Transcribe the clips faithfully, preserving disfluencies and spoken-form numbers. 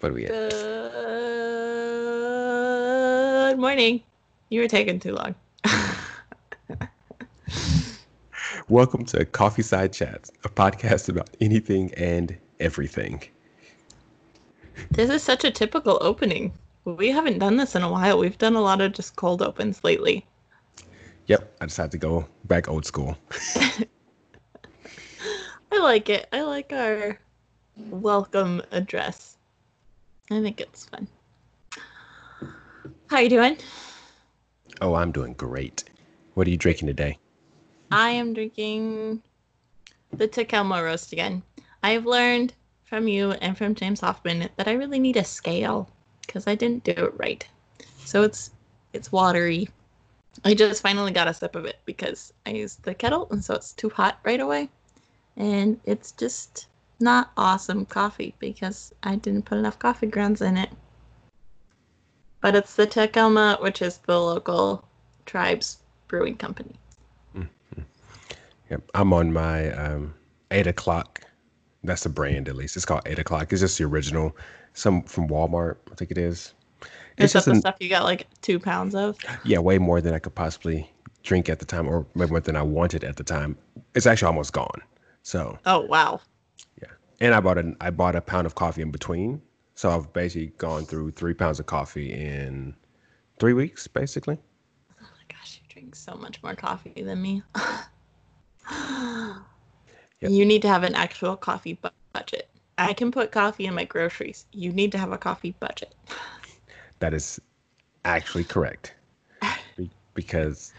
What are we at? Good morning. You were taking too long. Welcome to Coffee Side Chats, a podcast about anything and everything. This is such a typical opening. We haven't done this in a while. We've done a lot of just cold opens lately. Yep, I decided to go back old school. I like it. I like our welcome address. I think it's fun. How are you doing? Oh, I'm doing great. What are you drinking today? I am drinking the Tecalmo Roast again. I've learned from you and from James Hoffman that I really need a scale because I didn't do it right. So it's it's watery. I just finally got a sip of it because I used the kettle, and so it's too hot right away. And it's just not awesome coffee because I didn't put enough coffee grounds in it. But it's the Tecalmo, which is the local tribe's brewing company. Mm-hmm. Yep, I'm on my um, Eight O'Clock. That's the brand, at least. It's called Eight O'Clock. It's just the original, some from Walmart, I think it is. It's is that just the an, stuff you got like two pounds of? Yeah, way more than I could possibly drink at the time, or maybe more than I wanted at the time. It's actually almost gone. So. Oh, wow. And I bought, an, I bought a pound of coffee in between. So I've basically gone through three pounds of coffee in three weeks, basically. Oh my gosh, you drink so much more coffee than me. Yep. You need to have an actual coffee bu- budget. I can put coffee in my groceries. You need to have a coffee budget. That is actually correct. Be- because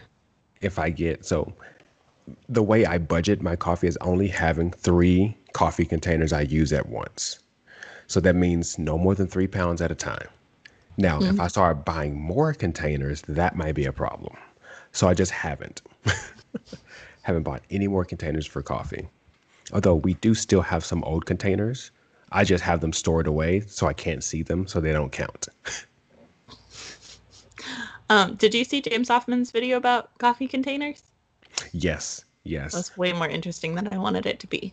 if I get... so. The way I budget my coffee is only having three coffee containers I use at once. So that means no more than three pounds at a time. Now, mm-hmm. if I start buying more containers, that might be a problem. So I just haven't. haven't bought any more containers for coffee. Although we do still have some old containers. I just have them stored away so I can't see them, so they don't count. um, did you see James Hoffman's video about coffee containers? Yes, yes. That's way more interesting than I wanted it to be.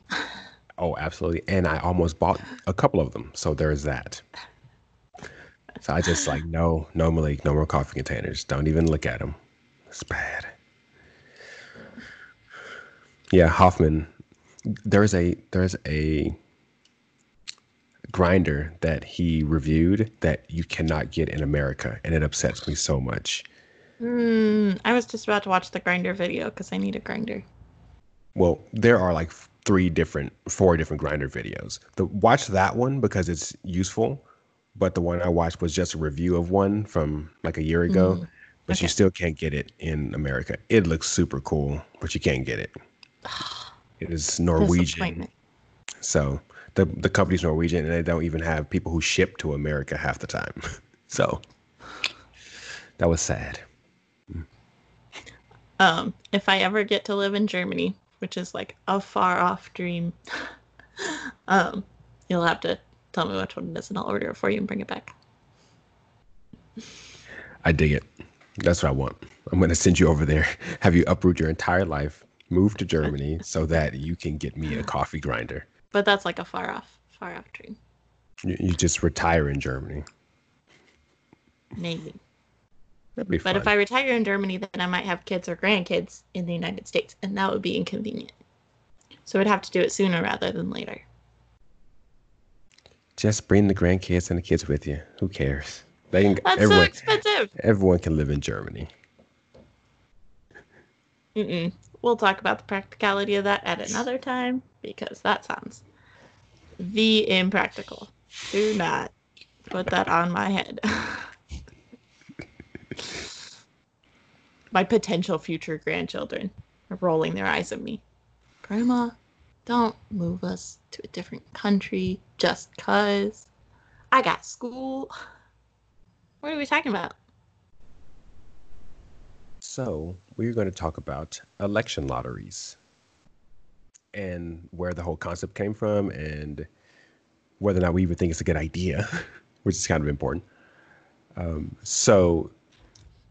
Oh, absolutely. And I almost bought a couple of them. So there's that. So I just like, no, no Malik, no more coffee containers. Don't even look at them. It's bad. Yeah, Hoffman. There's a there's a grinder that he reviewed that you cannot get in America. And it upsets me so much. Mm, I was just about to watch the grinder video because I need a grinder. Well, there are like three different, four different grinder videos. The, watch that one because it's useful. But the one I watched was just a review of one from like a year ago. Mm, but okay. You still can't get it in America. It looks super cool, but you can't get it. It is Norwegian. So the, the company's Norwegian and they don't even have people who ship to America half the time. So that was sad. Um, if I ever get to live in Germany, which is like a far off dream, um, you'll have to tell me which one it is and I'll order it for you and bring it back. I dig it. That's what I want. I'm going to send you over there. Have you uproot your entire life, move to Germany so that you can get me a coffee grinder. But that's like a far off, far off dream. You, you just retire in Germany. Maybe. But fun. If I retire in Germany, then I might have kids or grandkids in the United States, and that would be inconvenient. So I'd have to do it sooner rather than later. Just bring the grandkids and the kids with you. Who cares? They can, That's everyone, so expensive. Everyone can live in Germany. Mm-mm. We'll talk about the practicality of that at another time, because that sounds the impractical. Do not put that on my head. My potential future grandchildren are rolling their eyes at me. Grandma, don't move us to a different country just because I got school. What are we talking about? So we're going to talk about election lotteries and where the whole concept came from and whether or not we even think it's a good idea, which is kind of important. Um, so...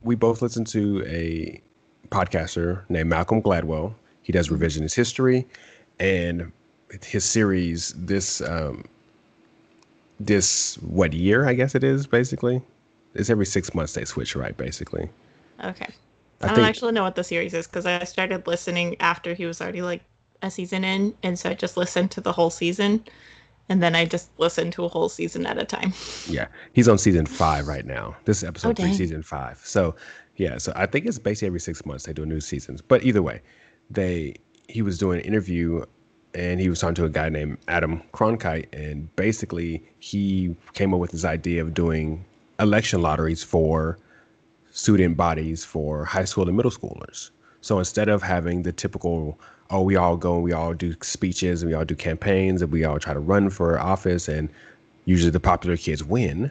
We both listened to a podcaster named Malcolm Gladwell. He does Revisionist History, and his series, this um, this, what year, I guess it is, basically. It's every six months they switch, right, basically. Okay. I, I don't think, actually know what the series is, because I started listening after he was already, like, a season in, and so I just listened to the whole season, and then I just listened to a whole season at a time. Yeah. He's on season five right now. This is episode oh, three, dang. season five. So, yeah, so I think it's basically every six months they do new seasons. But either way, they he was doing an interview, and he was talking to a guy named Adam Cronkite, and basically he came up with this idea of doing election lotteries for student bodies for high school and middle schoolers. So instead of having the typical, oh, we all go and we all do speeches and we all do campaigns and we all try to run for office and usually the popular kids win,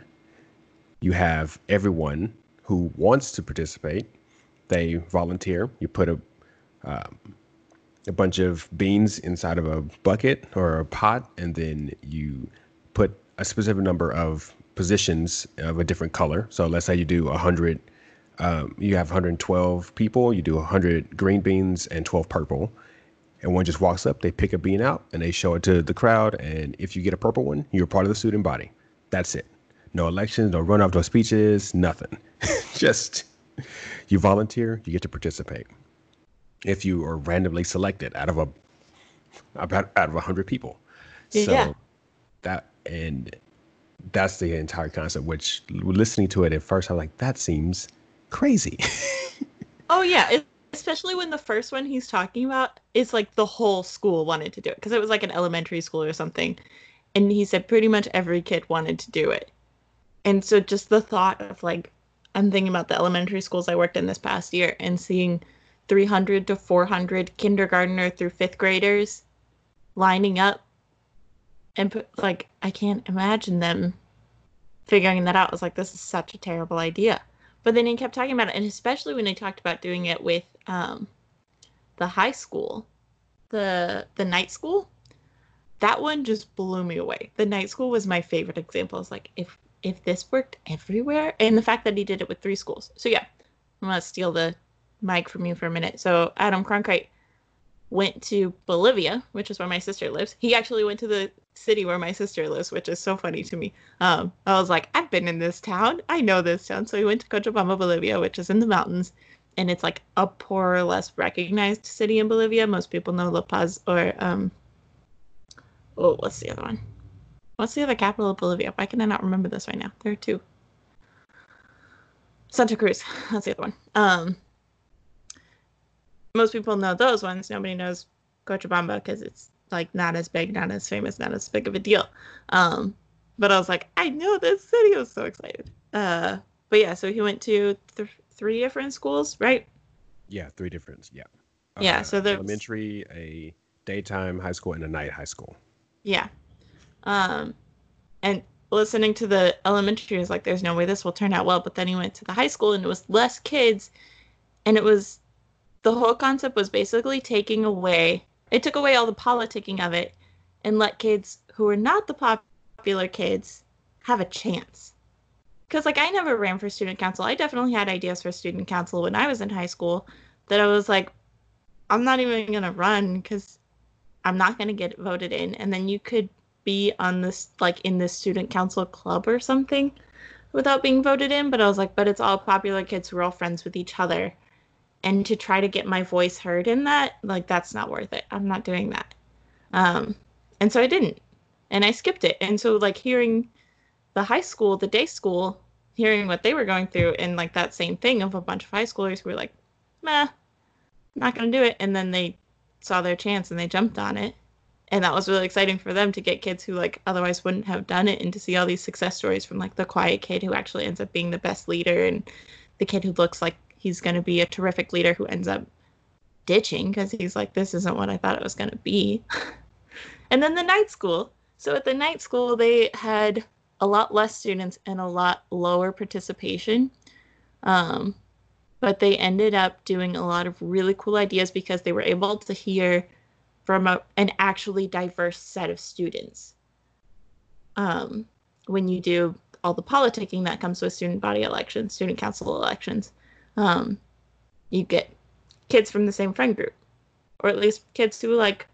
you have everyone who wants to participate. They volunteer. You put a um, a bunch of beans inside of a bucket or a pot, and then you put a specific number of positions of a different color. So let's say you do one hundred, um, you have one hundred twelve people, you do one hundred green beans and twelve purple. And one just walks up, they pick a bean out, and they show it to the crowd. And if you get a purple one, you're part of the student body. That's it. No elections, no runoff, no speeches, nothing. Just you volunteer, you get to participate. If you are randomly selected out of a about out of a hundred people, yeah. So that and that's the entire concept. Which listening to it at first, I was like, that seems crazy. Oh yeah, it, especially when the first one he's talking about is like the whole school wanted to do it because it was like an elementary school or something, and he said pretty much every kid wanted to do it, and so just the thought of like I'm thinking about the elementary schools I worked in this past year and seeing three hundred to four hundred kindergartner through fifth graders lining up and put, like, I can't imagine them figuring that out. I was like, this is such a terrible idea. But then he kept talking about it, and especially when they talked about doing it with um, the high school, the the night school, that one just blew me away. The night school was my favorite example. I was like, if, if this worked everywhere, and the fact that he did it with three schools. So yeah, I'm going to steal the mic from you for a minute. So Adam Cronkite went to Bolivia, which is where my sister lives. He actually went to the city where my sister lives, which is so funny to me. Um, I was like, I've been in this town. I know this town. So he went to Cochabamba, Bolivia, which is in the mountains. And it's like a poorer, less recognized city in Bolivia. Most people know La Paz or, um, oh, what's the other one? What's the other capital of Bolivia? Why can I not remember this right now? There are two. Santa Cruz. That's the other one. Um, Most people know those ones. Nobody knows Cochabamba because it's like not as big, not as famous, not as big of a deal. Um, but I was like, I know this city. I was so excited. Uh, but yeah, so he went to th- three different schools, right? Yeah, three different. Yeah. Yeah. Uh, so there's elementary, a daytime high school, and a night high school. Yeah. Um, and listening to the elementary is like, there's no way this will turn out well. But then he went to the high school, and it was less kids, and it was. The whole concept was basically taking away, it took away all the politicking of it and let kids who were not the popular kids have a chance. Because, like, I never ran for student council. I definitely had ideas for student council when I was in high school that I was like, I'm not even going to run because I'm not going to get voted in. And then you could be on this, like, in this student council club or something without being voted in. But I was like, but it's all popular kids who are all friends with each other. And to try to get my voice heard in that, like, that's not worth it. I'm not doing that. Um, and so I didn't. And I skipped it. And so, like, hearing the high school, the day school, hearing what they were going through and, like, that same thing of a bunch of high schoolers who were like, meh, not going to do it. And then they saw their chance and they jumped on it. And that was really exciting for them to get kids who, like, otherwise wouldn't have done it and to see all these success stories from, like, the quiet kid who actually ends up being the best leader and the kid who looks like he's going to be a terrific leader who ends up ditching because he's like, this isn't what I thought it was going to be. And then the night school. So at the night school, they had a lot less students and a lot lower participation. Um, but they ended up doing a lot of really cool ideas because they were able to hear from a, an actually diverse set of students. Um, when you do all the politicking that comes with student body elections, student council elections, Um, you get kids from the same friend group, or at least kids who, like,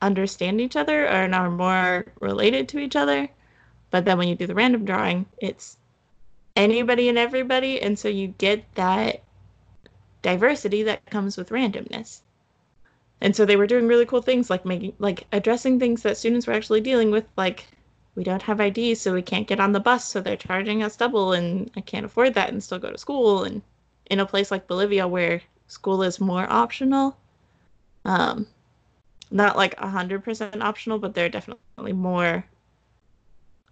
understand each other or are more related to each other, But then when you do the random drawing, it's anybody and everybody. And so you get that diversity that comes with randomness. And so they were doing really cool things like making, like addressing things that students were actually dealing with, like, we don't have I Ds, so we can't get on the bus, so they're charging us double, and I can't afford that and still go to school. And in a place like Bolivia where school is more optional, um, not like one hundred percent optional, but there are definitely more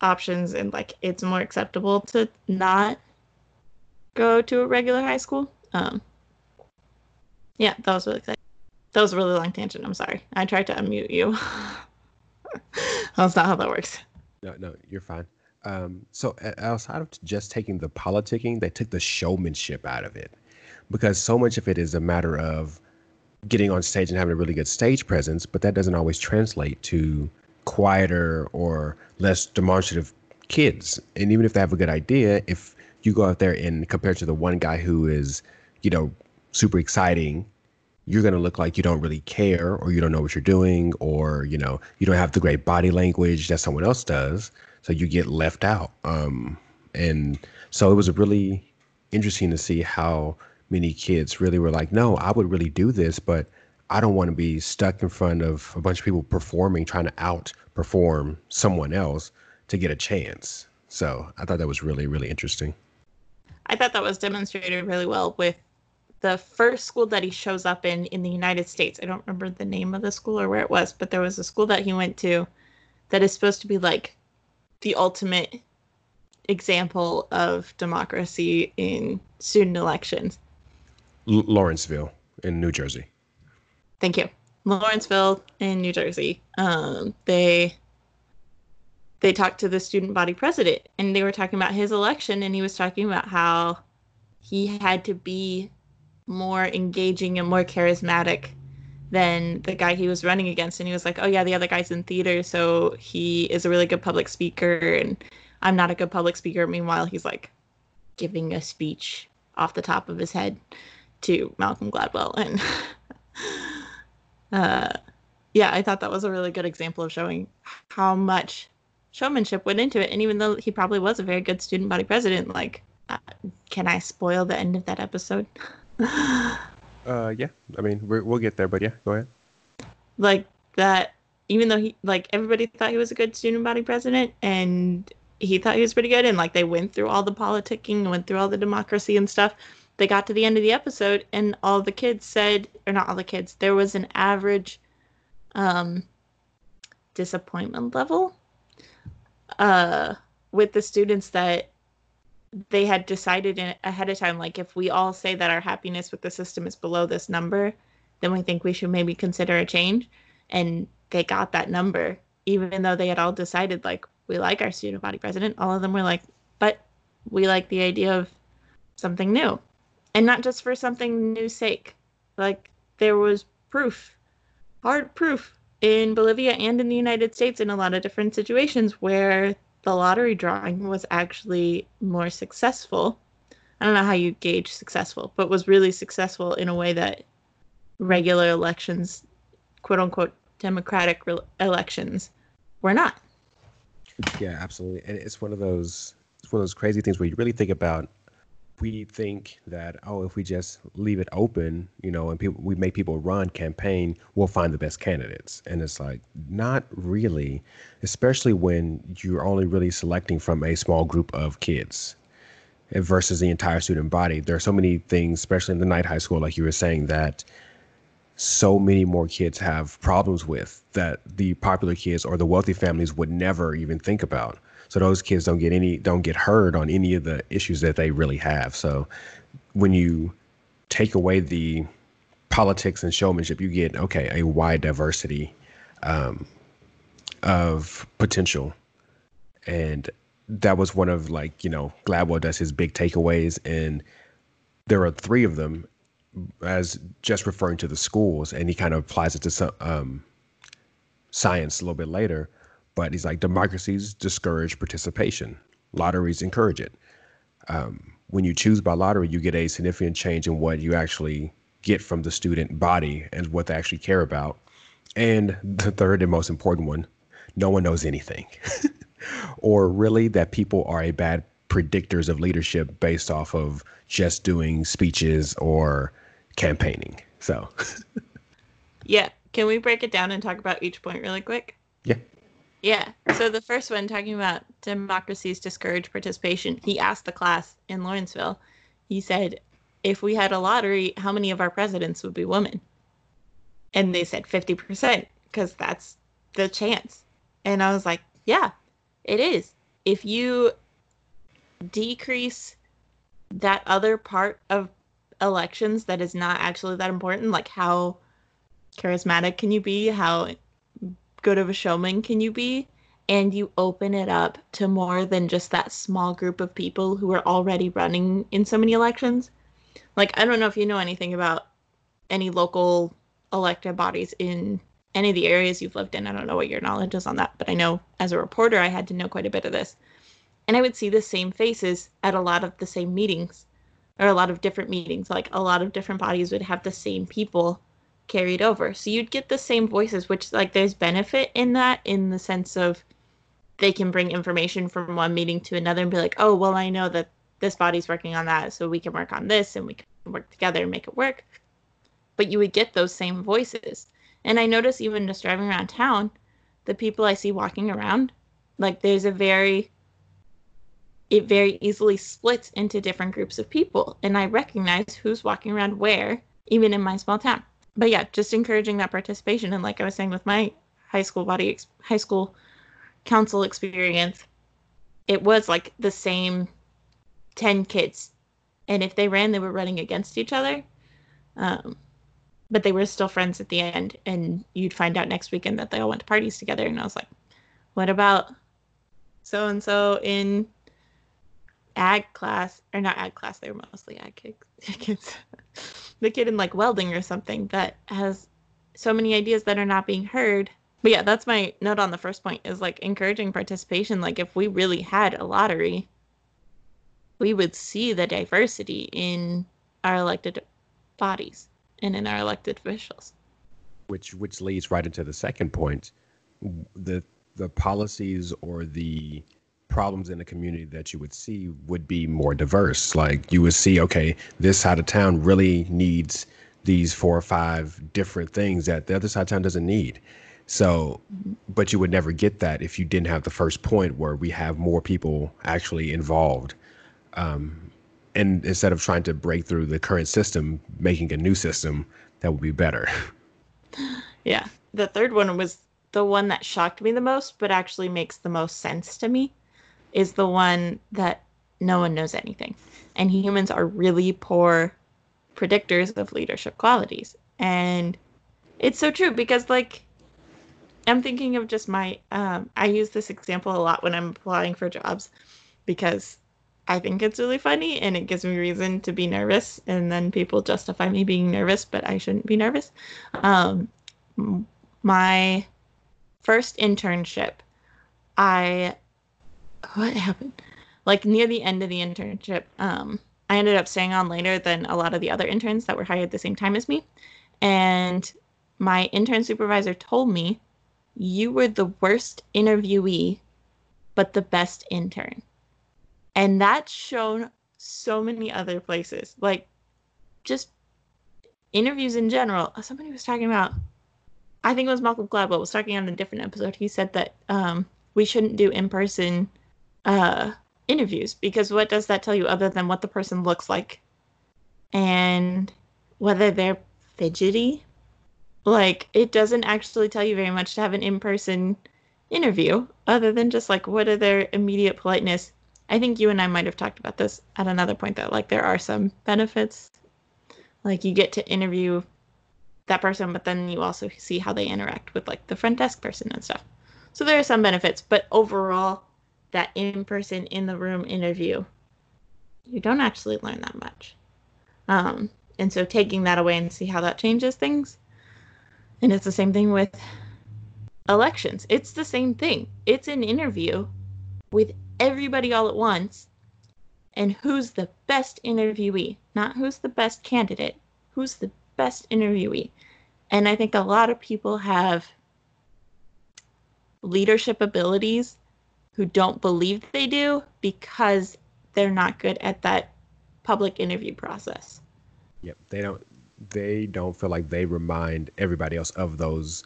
options, and like it's more acceptable to not go to a regular high school. Um, yeah, that was really exciting. That was a really long tangent. I'm sorry. I tried to unmute you. That's not how that works. No, no, you're fine. Um, so outside of just taking the politicking, they took the showmanship out of it, because so much of it is a matter of getting on stage and having a really good stage presence, but that doesn't always translate to quieter or less demonstrative kids. And even if they have a good idea, if you go out there and compare to the one guy who is, you know, super exciting, you're going to look like you don't really care, or you don't know what you're doing, or, you know, you don't have the great body language that someone else does. So you get left out. Um, and so it was really interesting to see how many kids really were like, no, I would really do this, but I don't want to be stuck in front of a bunch of people performing, trying to outperform someone else to get a chance. So I thought that was really, really interesting. I thought that was demonstrated really well with the first school that he shows up in in the United States. I don't remember the name of the school or where it was, but there was a school that he went to that is supposed to be like the ultimate example of democracy in student elections. L- Lawrenceville in New Jersey. Thank you. Lawrenceville in New Jersey. Um, they they talked to the student body president, and they were talking about his election, and he was talking about how he had to be more engaging and more charismatic than the guy he was running against. And he was like, oh yeah, the other guy's in theater, so he is a really good public speaker, and I'm not a good public speaker. Meanwhile, he's like giving a speech off the top of his head to Malcolm Gladwell. And uh, yeah, I thought that was a really good example of showing how much showmanship went into it. And even though he probably was a very good student body president, like, uh, can I spoil the end of that episode? uh yeah I mean we're, we'll get there, but yeah, go ahead. Like that, even though he, like, everybody thought he was a good student body president, and he thought he was pretty good, and like they went through all the politicking, went through all the democracy and stuff, they got to the end of the episode, and all the kids said, or not all the kids, there was an average um disappointment level uh with the students that they had decided in, ahead of time, like, if we all say that our happiness with the system is below this number, then we think we should maybe consider a change. And they got that number, even though they had all decided, like, we like our student body president. All of them were like, but we like the idea of something new, and not just for something new's sake. Like, there was proof, hard proof, in Bolivia and in the United States in a lot of different situations where the lottery drawing was actually more successful. I don't know how you gauge successful, but was really successful in a way that regular elections, quote unquote, democratic re- elections were not. Yeah, absolutely. And it's one of those, it's one of those crazy things where you really think about, we think that, oh, if we just leave it open, you know, and people, we make people run, campaign, we'll find the best candidates. And it's like, not really, especially when you're only really selecting from a small group of kids versus the entire student body. There are so many things, especially in the night high school, like you were saying, that so many more kids have problems with that the popular kids or the wealthy families would never even think about. So those kids don't get any, don't get heard on any of the issues that they really have. So when you take away the politics and showmanship, you get, okay, a wide diversity um, of potential. And that was one of, like, you know, Gladwell does his big takeaways, and there are three of them as just referring to the schools, and he kind of applies it to some um, science a little bit later. But he's like, democracies discourage participation. Lotteries encourage it. Um, when you choose by lottery, you get a significant change in what you actually get from the student body and what they actually care about. And the third and most important one, no one knows anything. or really that people are a bad predictors of leadership based off of just doing speeches or campaigning. So yeah. Can we break it down and talk about each point really quick? Yeah. Yeah. So the first one, talking about democracies discourage participation, he asked the class in Lawrenceville, he said, if we had a lottery, how many of our presidents would be women? And they said fifty percent, because that's the chance. And I was like, yeah, it is. If you decrease that other part of elections that is not actually that important, like how charismatic can you be, how good of a showman can you be, and you open it up to more than just that small group of people who are already running in so many elections. Like, I don't know if you know anything about any local elected bodies in any of the areas you've lived in. I don't know what your knowledge is on that, but I know as a reporter I had to know quite a bit of this. And I would see the same faces at a lot of the same meetings, or a lot of different meetings. Like, a lot of different bodies would have the same people carried over. So you'd get the same voices, which, like, there's benefit in that, in the sense of they can bring information from one meeting to another and be like, oh, well, I know that this body's working on that, so we can work on this and we can work together and make it work. But you would get those same voices. And I notice even just driving around town, the people I see walking around, like, there's a very... it very easily splits into different groups of people. And I recognize who's walking around where, even in my small town. But yeah, just encouraging that participation. And like I was saying with my high school body, ex- high school council experience, it was like the same ten kids. And if they ran, they were running against each other. Um, but they were still friends at the end. And you'd find out next weekend that they all went to parties together. And I was like, what about so-and-so in... ag class, or not ag class, they were mostly ag kids, the kid in like welding or something that has so many ideas that are not being heard. But yeah, that's my note on the first point, is like encouraging participation. Like, if we really had a lottery, we would see the diversity in our elected bodies and in our elected officials. Which which leads right into the second point, the the policies or the problems in the community that you would see would be more diverse. Like, you would see, okay, this side of town really needs these four or five different things that the other side of town doesn't need. So, but you would never get that if you didn't have the first point where we have more people actually involved. Um, and instead of trying to break through the current system, making a new system that would be better. Yeah. The third one was the one that shocked me the most, but actually makes the most sense to me, is the one that no one knows anything. And humans are really poor predictors of leadership qualities. And it's so true, because, like, I'm thinking of just my, um, I use this example a lot when I'm applying for jobs, because I think it's really funny and it gives me reason to be nervous. And then people justify me being nervous, but I shouldn't be nervous. Um, my first internship, I... what happened? Like, near the end of the internship, um, I ended up staying on later than a lot of the other interns that were hired at the same time as me. And my intern supervisor told me, you were the worst interviewee, but the best intern. And that's shown so many other places. Like, just interviews in general. Somebody was talking about, I think it was Malcolm Gladwell, was talking on a different episode. He said that um, we shouldn't do in-person uh interviews, because what does that tell you other than what the person looks like and whether they're fidgety? Like, it doesn't actually tell you very much to have an in-person interview, other than just like, what are their immediate politeness? I think you and I might have talked about this at another point, that like there are some benefits, like you get to interview that person, but then you also see how they interact with like the front desk person and stuff. So there are some benefits, but overall, that in-person, in-the-room interview, you don't actually learn that much. Um, and so taking that away and see how that changes things. And it's the same thing with elections. It's the same thing. It's an interview with everybody all at once. And who's the best interviewee? Not who's the best candidate. Who's the best interviewee? And I think a lot of people have leadership abilities who don't believe they do because they're not good at that public interview process. Yep. They don't, they don't feel like they remind everybody else of those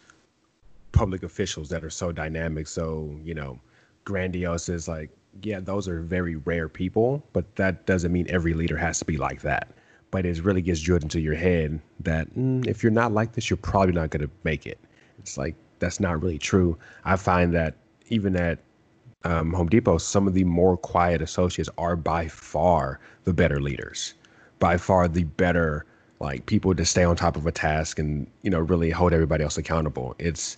public officials that are so dynamic. So, you know, grandiose is like, yeah, those are very rare people, but that doesn't mean every leader has to be like that. But it really gets drilled into your head that mm, if you're not like this, you're probably not going to make it. It's like, that's not really true. I find that even at um, Home Depot, some of the more quiet associates are by far the better leaders, by far the better like people to stay on top of a task and, you know, really hold everybody else accountable. It's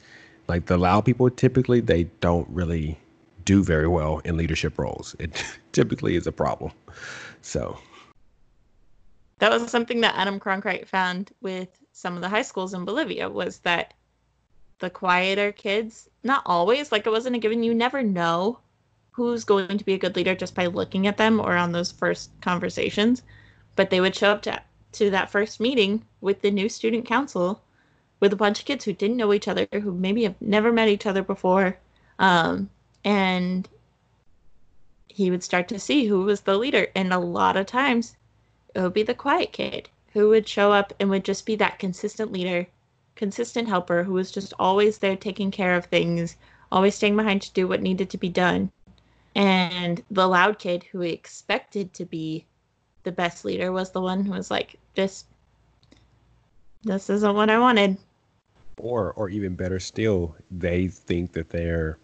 like the loud people, typically they don't really do very well in leadership roles. It typically is a problem. So that was something that Adam Cronkite found with some of the high schools in Bolivia, was that the quieter kids, not always, like it wasn't a given, you never know who's going to be a good leader just by looking at them or on those first conversations, but they would show up to, to that first meeting with the new student council with a bunch of kids who didn't know each other, who maybe have never met each other before. Um, and he would start to see who was the leader. And a lot of times it would be the quiet kid who would show up and would just be that consistent leader, consistent helper who was just always there taking care of things, always staying behind to do what needed to be done. And the loud kid who expected to be the best leader was the one who was like, this, this isn't what I wanted. Or, or even better still, they think that their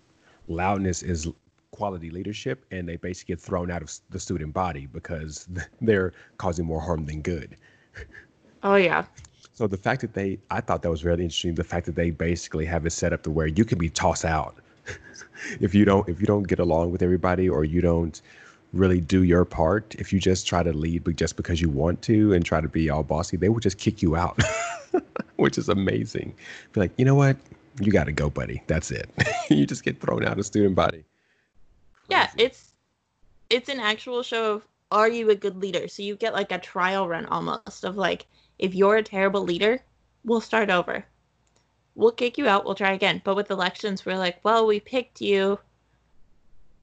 loudness is quality leadership, and they basically get thrown out of the student body because they're causing more harm than good. Oh, yeah. So the fact that they, I thought that was really interesting. The fact that they basically have it set up to where you can be tossed out if you don't, if you don't get along with everybody, or you don't really do your part. If you just try to lead, but just because you want to and try to be all bossy, they will just kick you out, which is amazing. Be like, you know what, you got to go, buddy. That's it. You just get thrown out of student body. Crazy. Yeah, it's it's an actual show of, are you a good leader? So you get like a trial run almost of like, if you're a terrible leader, we'll start over. We'll kick you out. We'll try again. But with elections, we're like, well, we picked you.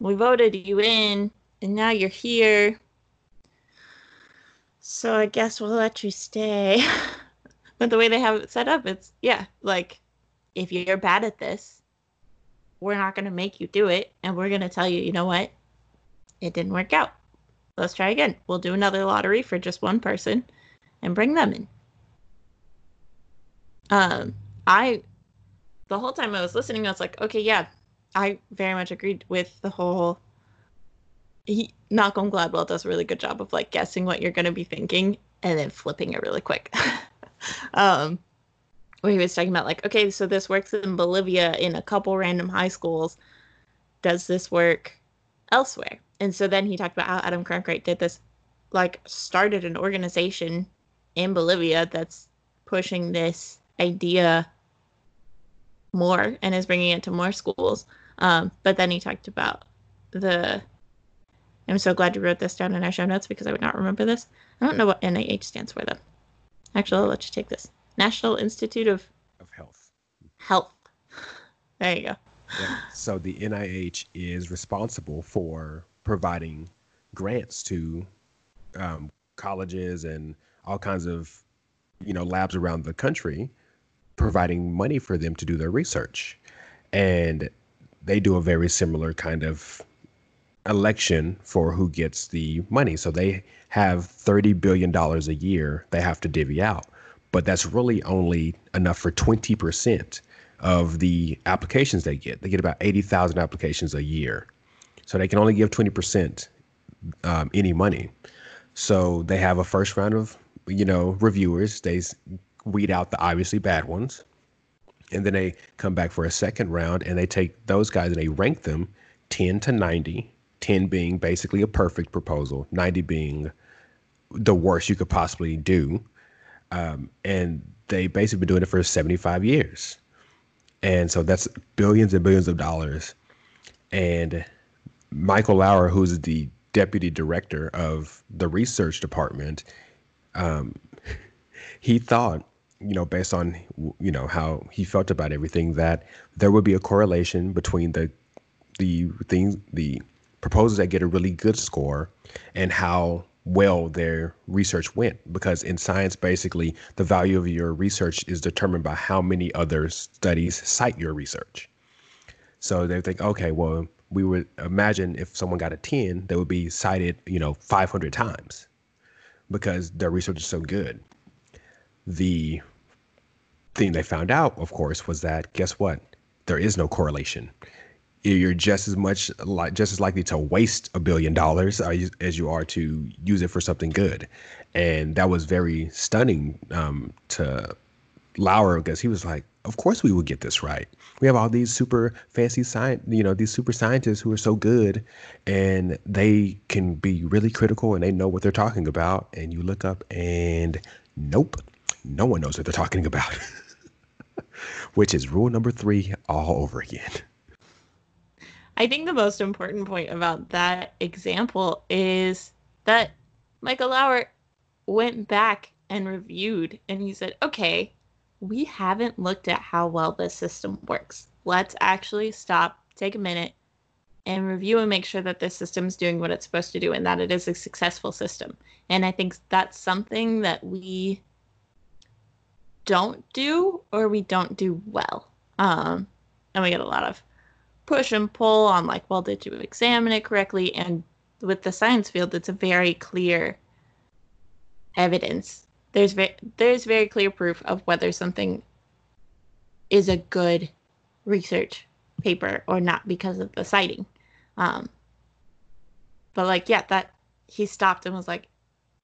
We voted you in. And now you're here. So I guess we'll let you stay. But the way they have it set up, it's, yeah, like, if you're bad at this, we're not going to make you do it. And we're going to tell you, you know what? It didn't work out. Let's try again. We'll do another lottery for just one person. And bring them in. Um, I, the whole time I was listening, I was like, okay, yeah, I very much agreed with the whole, he, Malcolm Gladwell does a really good job of like guessing what you're going to be thinking and then flipping it really quick. um, where he was talking about like, okay, so this works in Bolivia in a couple random high schools. Does this work elsewhere? And so then he talked about how Adam Cronkite did this, like started an organization in Bolivia that's pushing this idea more and is bringing it to more schools. Um, but then he talked about the, I'm so glad you wrote this down in our show notes because I would not remember this. I don't know what N I H stands for though. Actually, I'll let you take this. National Institute of, of Health. Health. There you go. Yeah. So the N I H is responsible for providing grants to um, colleges and all kinds of, you know, labs around the country, providing money for them to do their research. And they do a very similar kind of election for who gets the money. So they have thirty billion dollars a year they have to divvy out, but that's really only enough for twenty percent of the applications they get. They get about eighty thousand applications a year. So they can only give twenty percent um, any money. So they have a first round of, you know, reviewers. They weed out the obviously bad ones, and then they come back for a second round and they take those guys and they rank them ten to ninety, ten being basically a perfect proposal, ninety being the worst you could possibly do. Um, and they basically been doing it for seventy-five years. And so that's billions and billions of dollars. And Michael Lauer, who's the deputy director of the research department, Um, he thought, you know, based on, you know, how he felt about everything, that there would be a correlation between the the things, the proposals that get a really good score and how well their research went. Because in science, basically, the value of your research is determined by how many other studies cite your research. So they think, okay, well, we would imagine if someone got a ten, they would be cited, you know, five hundred times because their research is so good. The thing they found out, of course, was that, guess what? There is no correlation. You're just as much like just as likely to waste a billion dollars as you are to use it for something good. And that was very stunning um, to Lauer, because he was like, of course we would get this right. We have all these super fancy science, you know, these super scientists who are so good and they can be really critical and they know what they're talking about. And you look up and nope, no one knows what they're talking about, which is rule number three all over again. I think the most important point about that example is that Michael Lauer went back and reviewed and he said, okay, we haven't looked at how well this system works. Let's actually stop, take a minute, and review and make sure that this system's doing what it's supposed to do and that it is a successful system. And I think that's something that we don't do or we don't do well. Um, and we get a lot of push and pull on like, well, did you examine it correctly? And with the science field, it's a very clear evidence. There's very, there's very clear proof of whether something is a good research paper or not because of the citing. Um, but like, yeah, that he stopped and was like,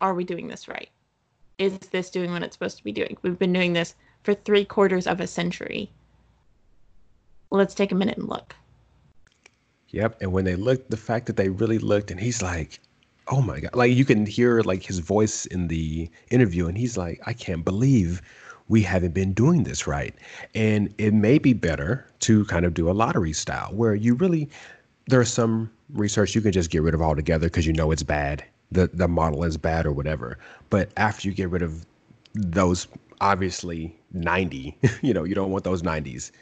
are we doing this right? Is this doing what it's supposed to be doing? We've been doing this for three quarters of a century. Let's take a minute and look. Yep. And when they looked, the fact that they really looked, and he's like, oh my God, like you can hear like his voice in the interview and he's like, I can't believe we haven't been doing this right. And it may be better to kind of do a lottery style where you really, there's some research you can just get rid of altogether because you know it's bad. The, the model is bad or whatever. But after you get rid of those, obviously ninety, you know, you don't want those nineties.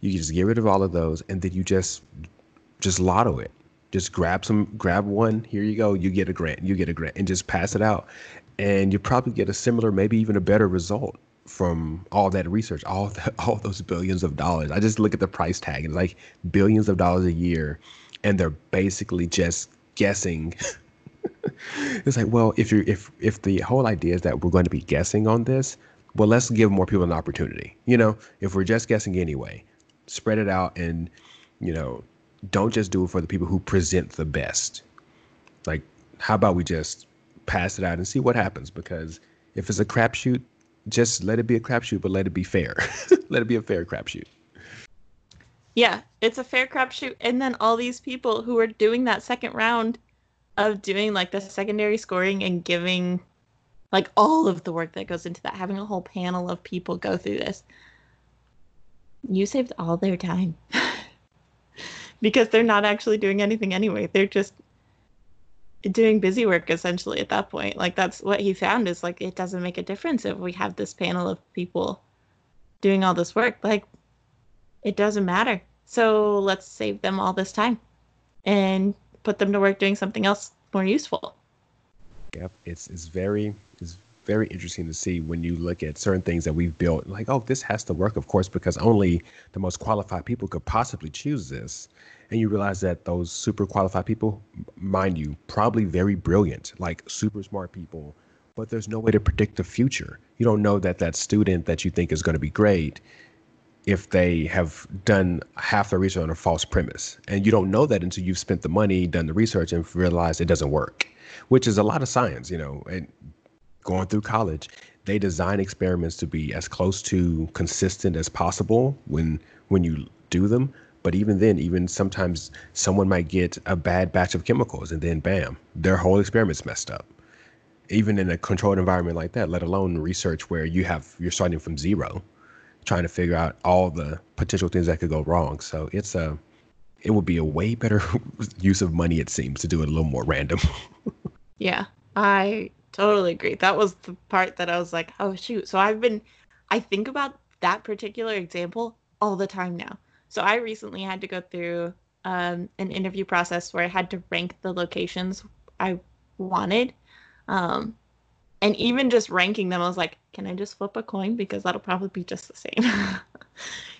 You just get rid of all of those and then you just just lotto it. Just grab some, grab one. Here you go. You get a grant. You get a grant, and just pass it out, and you probably get a similar, maybe even a better result from all that research, all the, all those billions of dollars. I just look at the price tag, and it's like billions of dollars a year, and they're basically just guessing. It's like, well, if you if if the whole idea is that we're going to be guessing on this, well, let's give more people an opportunity. You know, if we're just guessing anyway, spread it out, and you know. Don't just do it for the people who present the best. Like, how about we just pass it out and see what happens? Because if it's a crapshoot, just let it be a crapshoot, but let it be fair. Let it be a fair crapshoot. Yeah, it's a fair crapshoot. And then all these people who are doing that second round of doing like the secondary scoring and giving like all of the work that goes into that, having a whole panel of people go through this. You saved all their time. Because they're not actually doing anything anyway. They're just doing busy work, essentially, at that point. Like, that's what he found is, like, it doesn't make a difference if we have this panel of people doing all this work. Like, it doesn't matter. So let's save them all this time and put them to work doing something else more useful. Yep. It's, it's very... It's- very interesting to see when you look at certain things that we've built, like, oh, this has to work, of course, because only the most qualified people could possibly choose this. And you realize that those super qualified people, mind you, probably very brilliant, like super smart people, but there's no way to predict the future. You don't know that that student that you think is going to be great, if they have done half the research on a false premise. And you don't know that until you've spent the money, done the research, and realized it doesn't work, which is a lot of science, you know, and going through college, they design experiments to be as close to consistent as possible when when you do them. But even then, even sometimes someone might get a bad batch of chemicals and then bam, their whole experiment's messed up. Even in a controlled environment like that, let alone research where you have, you're starting from zero, trying to figure out all the potential things that could go wrong. So it's a, it would be a way better use of money, it seems, to do it a little more random. Yeah, I... Totally agree. That was the part that I was like, oh, shoot. So I've been, I think about that particular example all the time now. So I recently had to go through um, an interview process where I had to rank the locations I wanted. Um, and even just ranking them, I was like, can I just flip a coin? Because that'll probably be just the same.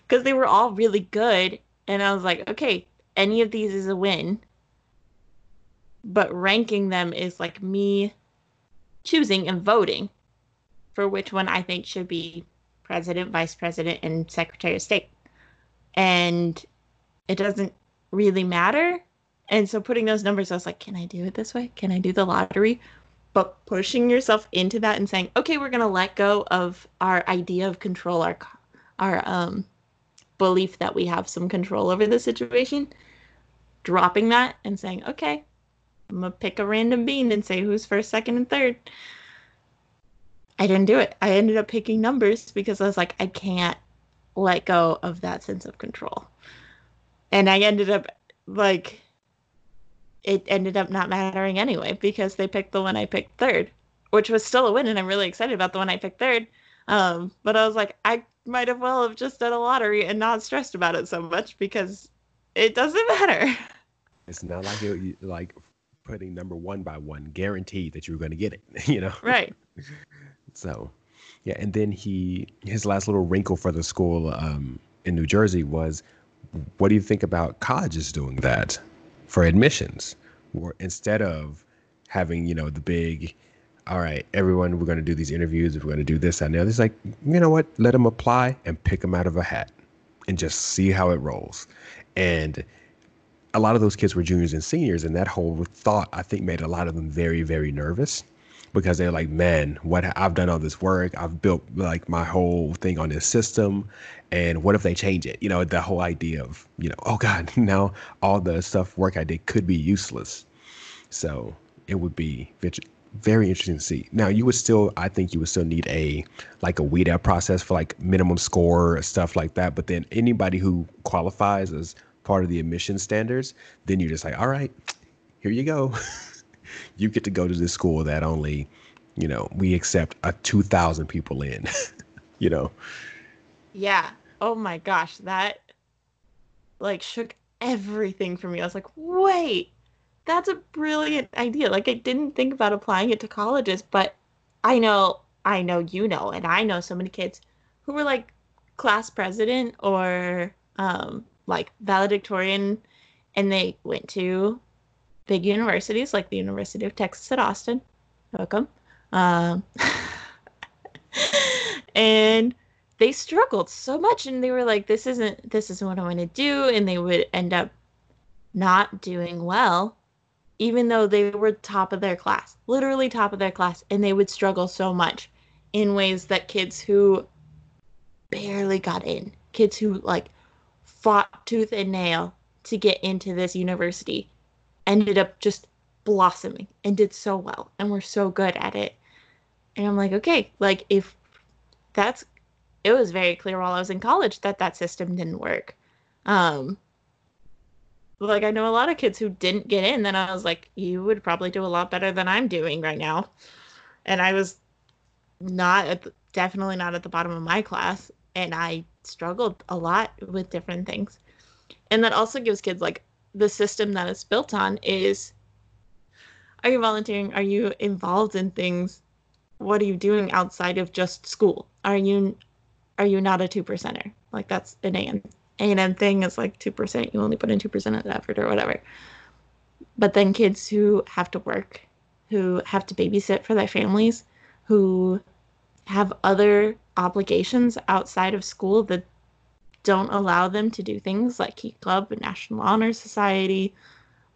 Because they were all really good. And I was like, okay, any of these is a win. But ranking them is like me choosing and voting for which one I think should be president, vice president, and secretary of state. And it doesn't really matter. And so putting those numbers, I was like, can I do it this way? Can I do the lottery? But pushing yourself into that and saying, okay, we're going to let go of our idea of control, our our um, belief that we have some control over the situation, dropping that and saying, okay, I'm going to pick a random bean and say who's first, second, and third. I didn't do it. I ended up picking numbers because I was like, I can't let go of that sense of control. And I ended up, like, it ended up not mattering anyway because they picked the one I picked third, which was still a win, and I'm really excited about the one I picked third. Um, but I was like, I might have well have just done a lottery and not stressed about it so much because it doesn't matter. It's not like it, like putting number one by one guaranteed that you were going to get it, you know? Right. So, yeah, and then he his last little wrinkle for the school um, in New Jersey was, what do you think about colleges doing that for admissions? Or instead of having, you know, the big, all right, everyone, we're going to do these interviews, we're going to do this, that, and the other. It's like, you know what? Let them apply and pick them out of a hat and just see how it rolls. And a lot of those kids were juniors and seniors, and that whole thought, I think, made a lot of them very, very nervous. Because they're like, man, what I've done all this work, I've built like my whole thing on this system, and what if they change it? You know, the whole idea of, you know, oh God, now all the stuff work I did could be useless. So it would be very interesting to see. Now you would still, I think you would still need a like a weed out process for like minimum score or stuff like that. But then anybody who qualifies as part of the admission standards, then you're just like, all right, here you go. You get to go to this school that only, you know, we accept a two thousand people in, you know. Yeah. Oh, my gosh. That, like, shook everything for me. I was like, wait, that's a brilliant idea. Like, I didn't think about applying it to colleges, but I know, I know, you know, and I know so many kids who were, like, class president or, um, like, valedictorian, and they went to big universities like the University of Texas at Austin. Welcome. Um, and they struggled so much, and they were like, this isn't, this isn't what I want to do. And they would end up not doing well, even though they were top of their class, literally top of their class. And they would struggle so much in ways that kids who barely got in, kids who like fought tooth and nail to get into this university, ended up just blossoming and did so well and were so good at it. And I'm like, okay, like if that's, it was very clear while I was in college that that system didn't work. Um, like I know a lot of kids who didn't get in, then I was like, you would probably do a lot better than I'm doing right now. And I was not, at the, definitely not at the bottom of my class. And I struggled a lot with different things. And that also gives kids like, the system that it's built on is, are you volunteering? Are you involved in things? What are you doing outside of just school? Are you, are you not a two percenter? Like that's an A and M, A and M thing is like two percent. You only put in two percent of the effort or whatever. But then kids who have to work, who have to babysit for their families, who have other obligations outside of school that don't allow them to do things like Key Club and National Honor Society,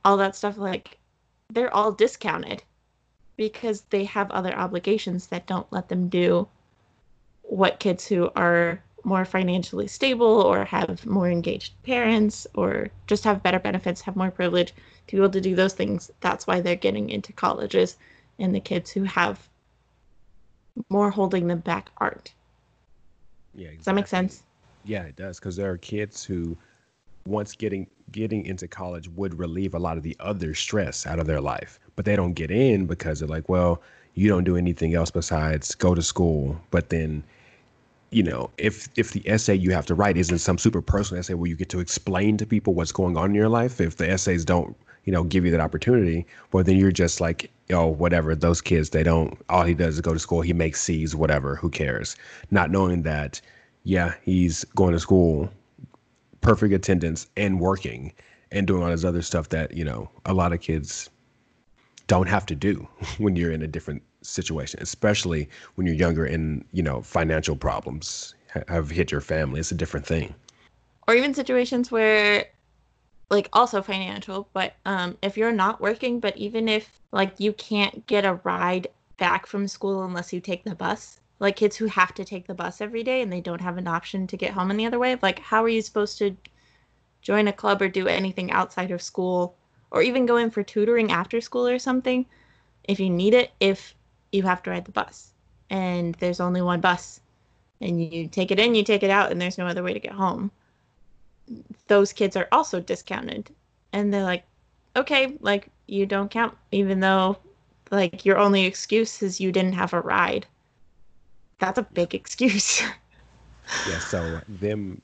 all that stuff, like they're all discounted because they have other obligations that don't let them do what kids who are more financially stable or have more engaged parents or just have better benefits, have more privilege to be able to do those things. That's why they're getting into colleges, and the kids who have more holding them back aren't. Yeah, exactly. Does that make sense? Yeah, it does, because there are kids who, once getting getting into college, would relieve a lot of the other stress out of their life. But they don't get in because they're like, well, you don't do anything else besides go to school. But then you know, if if the essay you have to write isn't some super personal essay where you get to explain to people what's going on in your life, if the essays don't, you know, give you that opportunity, well, then you're just like, oh, whatever, those kids, they don't, all he does is go to school, he makes C's, whatever, who cares? Not knowing that, yeah, he's going to school, perfect attendance, and working, and doing all this other stuff that, you know, a lot of kids don't have to do when you're in a different situation, especially when you're younger and, you know, financial problems have hit your family. It's a different thing. Or even situations where, like, also financial, but um, if you're not working, but even if, like, you can't get a ride back from school unless you take the bus, like kids who have to take the bus every day and they don't have an option to get home in the other way, like, how are you supposed to join a club or do anything outside of school or even go in for tutoring after school or something if you need it, if you have to ride the bus and there's only one bus and you take it in, you take it out, and there's no other way to get home? Those kids are also discounted, and they're like, okay, like, you don't count, even though, like, your only excuse is you didn't have a ride. That's a big excuse. Yeah, so them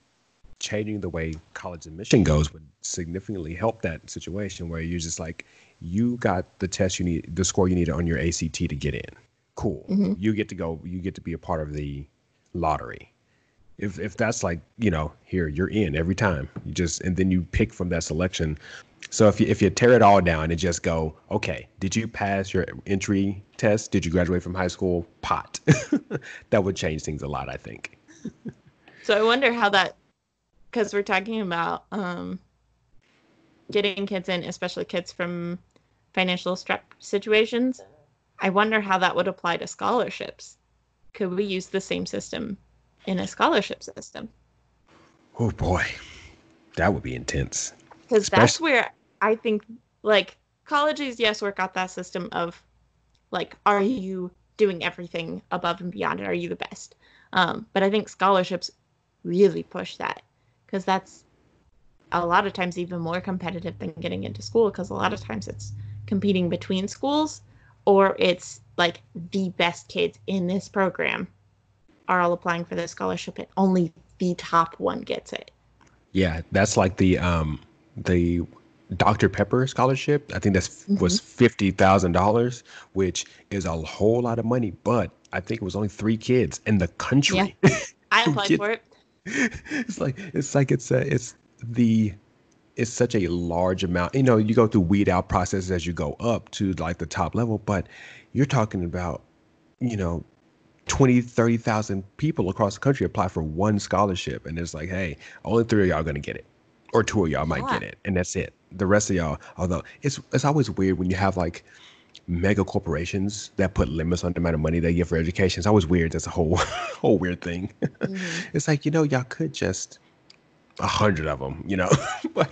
changing the way college admission goes would significantly help that situation where you're just like, you got the test you need, the score you need on your A C T to get in. Cool. Mm-hmm. You get to go, you get to be a part of the lottery. If if that's like, you know, here, you're in every time. You just, and then you pick from that selection. So if you, if you tear it all down and just go, okay, did you pass your entry test? Did you graduate from high school? Pot. That would change things a lot, I think. So I wonder how that, because we're talking about um, getting kids in, especially kids from financial stress situations. I wonder how that would apply to scholarships. Could we use the same system in a scholarship system? Oh boy, that would be intense. Because Especially- that's where I think, like, colleges, yes, work out that system of, like, are you doing everything above and beyond it? Are you the best? Um, but I think scholarships really push that, because that's a lot of times even more competitive than getting into school, because a lot of times it's competing between schools, or it's like the best kids in this program are all applying for the scholarship and only the top one gets it. Yeah, that's like the um, the Doctor Pepper scholarship. I think that mm-hmm. was fifty thousand dollars, which is a whole lot of money, but I think it was only three kids in the country. Yeah. I applied get, for it. It's like it's like it's a, it's the it's such a large amount. You know, you go through weed out processes as you go up to like the top level, but you're talking about, you know, twenty, thirty thousand people across the country apply for one scholarship. And it's like, hey, only three of y'all are going to get it, or two of y'all might yeah. get it. And that's it. The rest of y'all, although it's it's always weird when you have like mega corporations that put limits on the amount of money they give for education. It's always weird. That's a whole, whole weird thing. Mm-hmm. It's like, you know, y'all could just a hundred of them, you know, but,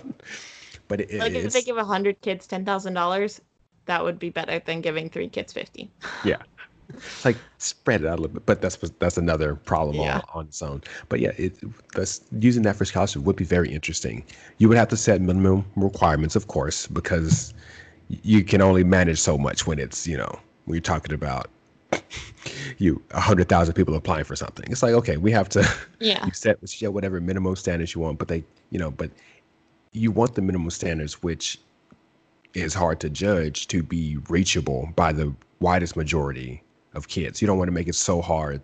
but it, like it's, if they give a hundred kids ten thousand dollars, that would be better than giving three kids fifty. Yeah. It's like spread it out a little bit, but that's that's another problem yeah. on, on its own. But yeah, it, that's, using that for scholarship would be very interesting. You would have to set minimum requirements, of course, because you can only manage so much when it's, you know, when you're talking about you a hundred thousand people applying for something. It's like, okay, we have to yeah. you set whatever minimum standards you want, but they, you know, but you want the minimum standards, which is hard to judge, to be reachable by the widest majority of kids. You don't want to make it so hard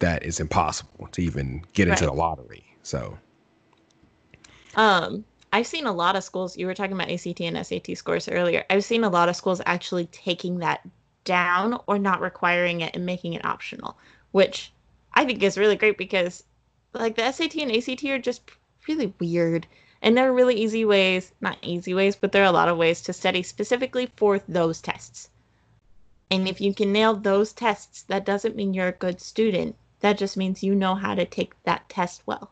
that it's impossible to even get right. into the lottery. So um I've seen a lot of schools, you were talking about A C T and S A T scores earlier, I've seen a lot of schools actually taking that down or not requiring it and making it optional, which I think is really great, because like the S A T and A C T are just really weird, and there are really easy ways, not easy ways, but there are a lot of ways to study specifically for those tests. And if you can nail those tests, that doesn't mean you're a good student. That just means you know how to take that test well.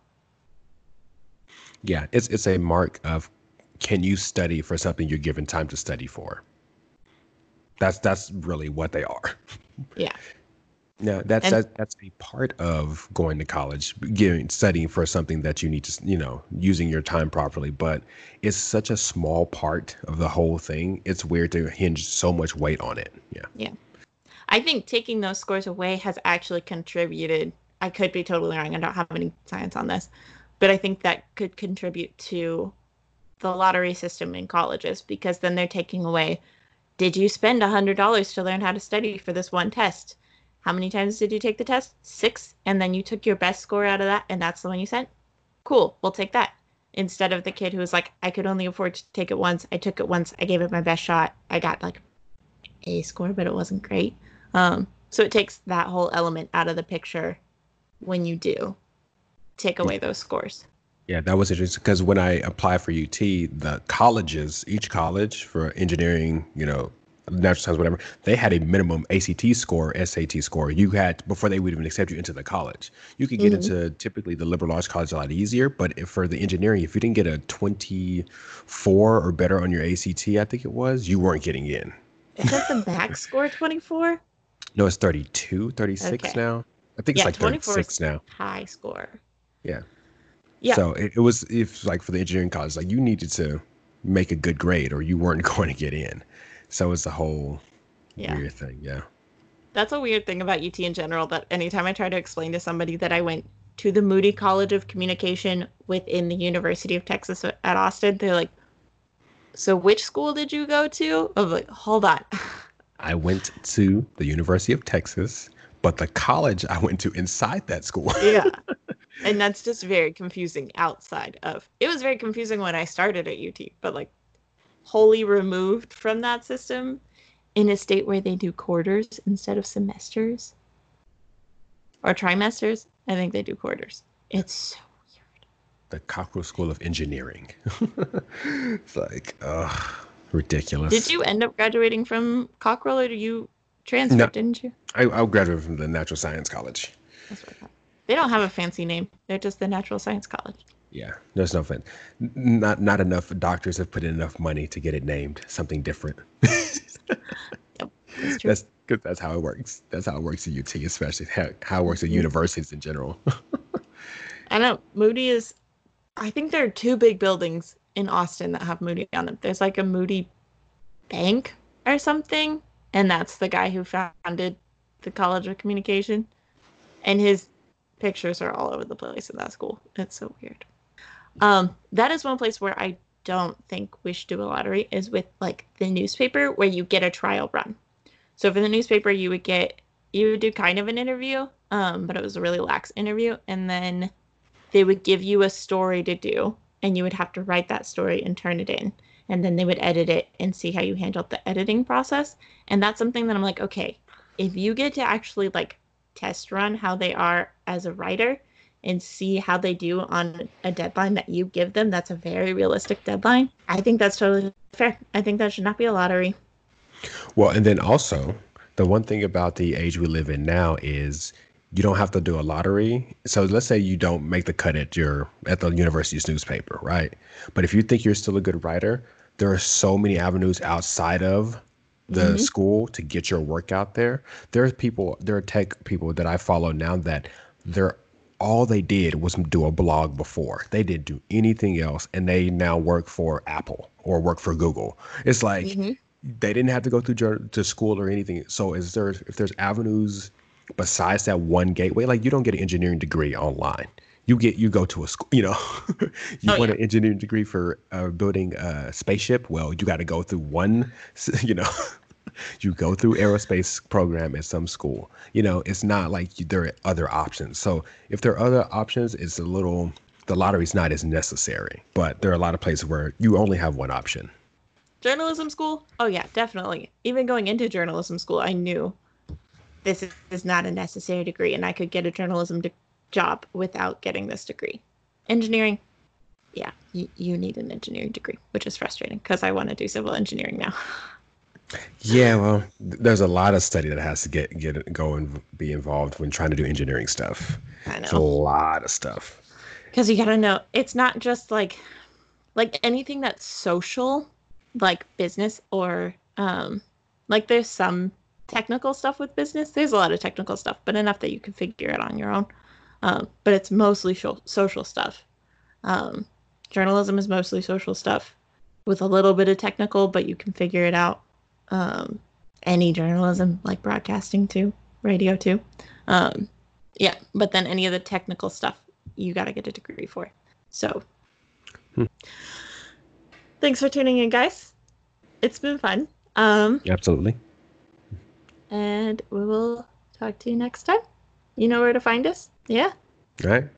Yeah, it's it's a mark of, can you study for something you're given time to study for? That's that's really what they are. Yeah. Now, that's, and, that's that's a part of going to college, getting, studying for something that you need to, you know, using your time properly. But it's such a small part of the whole thing. It's weird to hinge so much weight on it. Yeah. Yeah. I think taking those scores away has actually contributed I could be totally wrong. I don't have any science on this, but I think that could contribute to the lottery system in colleges, because then they're taking away, did you spend one hundred dollars to learn how to study for this one test? How many times did you take the test? Six. And then you took your best score out of that, and that's the one you sent? Cool, we'll take that. Instead of the kid who was like, I could only afford to take it once. I took it once. I gave it my best shot. I got like a score, but it wasn't great. Um, so it takes that whole element out of the picture when you do take away those scores. Yeah, that was interesting, because when I applied for U T, the colleges, each college for engineering, you know, natural science, whatever, they had a minimum A C T score, S A T score you had before they would even accept you into the college. You could get mm-hmm. into typically the liberal arts college a lot easier, but if, for the engineering, if you didn't get a twenty-four or better on your A C T, I think it was, you weren't getting in. Is that the max score, twenty-four? No, it's thirty-two, thirty-six okay. now. I think yeah, it's like thirty-six now. High score. Yeah. Yeah. So it, it was if like for the engineering college, like you needed to make a good grade or you weren't going to get in. So it's a whole yeah. weird thing. Yeah. That's a weird thing about U T in general, that anytime I try to explain to somebody that I went to the Moody College of Communication within the University of Texas at Austin, they're like, so which school did you go to? I'm like, hold on. I went to the University of Texas, but the college I went to inside that school. Yeah. And that's just very confusing outside of. It was very confusing when I started at U T, but like wholly removed from that system in a state where they do quarters instead of semesters or trimesters. I think they do quarters. It's so weird. The Cockrell School of Engineering. It's like, ugh, ridiculous. Did you end up graduating from Cockrell, or did you transfer, no, didn't you? I, I graduated from the Natural Science College. That's what I thought. They don't have a fancy name. They're just the Natural Science College. Yeah, there's no fun. Not not enough doctors have put in enough money to get it named something different. Yep, that's true. That's, that's how it works. That's how it works at U T, especially how, how it works at universities in general. I know Moody is. I think there are two big buildings in Austin that have Moody on them. There's like a Moody Bank or something, and that's the guy who founded the College of Communication, and his pictures are all over the place in that school. It's so weird. Um, that is one place where I don't think we should do a lottery, is with like the newspaper, where you get a trial run. So for the newspaper, you would get, you would do kind of an interview, um, but it was a really lax interview. And then they would give you a story to do, and you would have to write that story and turn it in. And then they would edit it and see how you handled the editing process. And that's something that I'm like, okay, if you get to actually like test run how they are as a writer and see how they do on a deadline that you give them, that's a very realistic deadline. I think that's totally fair. I think that should not be a lottery. Well, and then also the one thing about the age we live in now is you don't have to do a lottery. So let's say you don't make the cut at your at the university's newspaper, right? But if you think you're still a good writer, there are so many avenues outside of the mm-hmm. school to get your work out there. There are people, there are tech people that I follow now that they're, all they did was do a blog before. They didn't do anything else, and they now work for Apple or work for Google. It's like mm-hmm. they didn't have to go through to school or anything. So is there, if there's avenues besides that one gateway, like you don't get an engineering degree online. You get, you go to a school, you know, you oh, want yeah. an engineering degree for uh, building a spaceship. Well, you got to go through one, you know, you go through aerospace program at some school. You know, it's not like you, there are other options. So if there are other options, it's a little, the lottery's not as necessary, but there are a lot of places where you only have one option. Journalism school? Oh yeah, definitely. Even going into journalism school, I knew this is, is not a necessary degree, and I could get a journalism degree. Job without getting this degree. Engineering, yeah, you, you need an engineering degree, which is frustrating because I want to do civil engineering now. Yeah, well, there's a lot of study that has to get get go and be involved when trying to do engineering stuff. I know. It's a lot of stuff. Because you got to know, it's not just like, like anything that's social, like business or um, like there's some technical stuff with business. There's a lot of technical stuff, but enough that you can figure it on your own. Um, but it's mostly sh- social stuff. Um, journalism is mostly social stuff with a little bit of technical, but you can figure it out. Um, any journalism, like broadcasting too, radio too. Um, Yeah, but then any of the technical stuff, you got to get a degree for. So hmm. thanks for tuning in, guys. It's been fun. Um, Absolutely. And we will talk to you next time. You know where to find us. Yeah. All right.